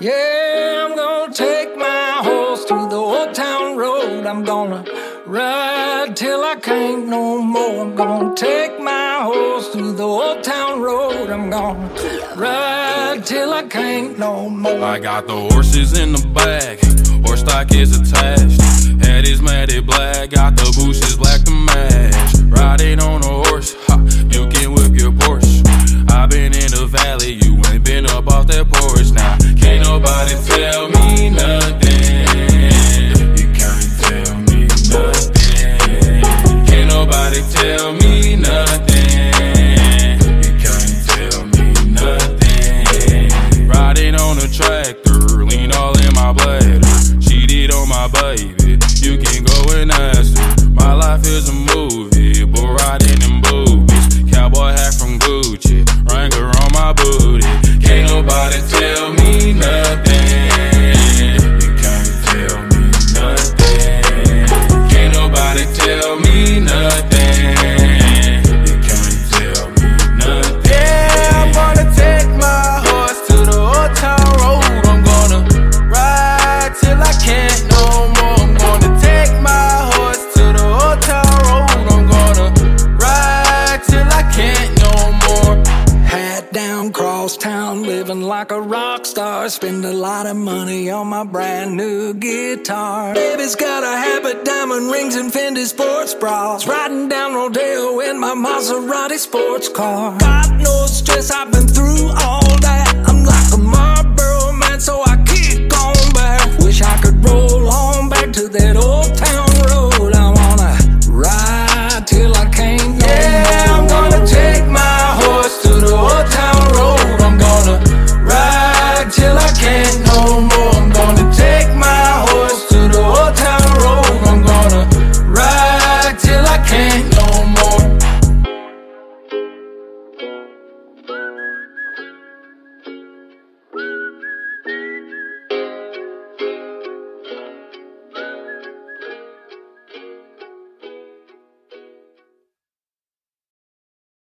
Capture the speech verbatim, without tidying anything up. Yeah, I'm gonna take my horse to the old town road. I'm gonna ride till I can't no more. I'm gonna take my horse to the old town road. I'm gonna ride till I can't no more. I got the horses in the back, horse stock is attached. Head is matted black, got the bushes black to match. Riding on a horse, ha, you can whip your Porsche. I been in the valley, you ain't been up off that porch now. Nah, can't nobody tell me nothing. You can't tell me nothing. Can't nobody tell me nothing. You can't tell me nothing. Riding on a tractor, lean all in my bladder. Cheated on my baby, you can go and ask her. My life is a movie, but riding in boobies. Cowboy hat from Gucci, Wrangler on my booty. Can't nobody tell me nothing. You can't tell me nothing. Can't nobody tell me nothing. You can't tell me nothing. Yeah, I'm gonna take my horse to the old town road. I'm gonna ride till I can't no more. I'm gonna take my horse to the old town road. I'm gonna ride till I can't no more. Hat down, cross town, living like a rock star. Spend a lot of money on my brand new guitar. Baby's got a habit, diamond rings and Fendi sports bras. Riding down Rodeo in my Maserati sports car. God knows stress I've been through all.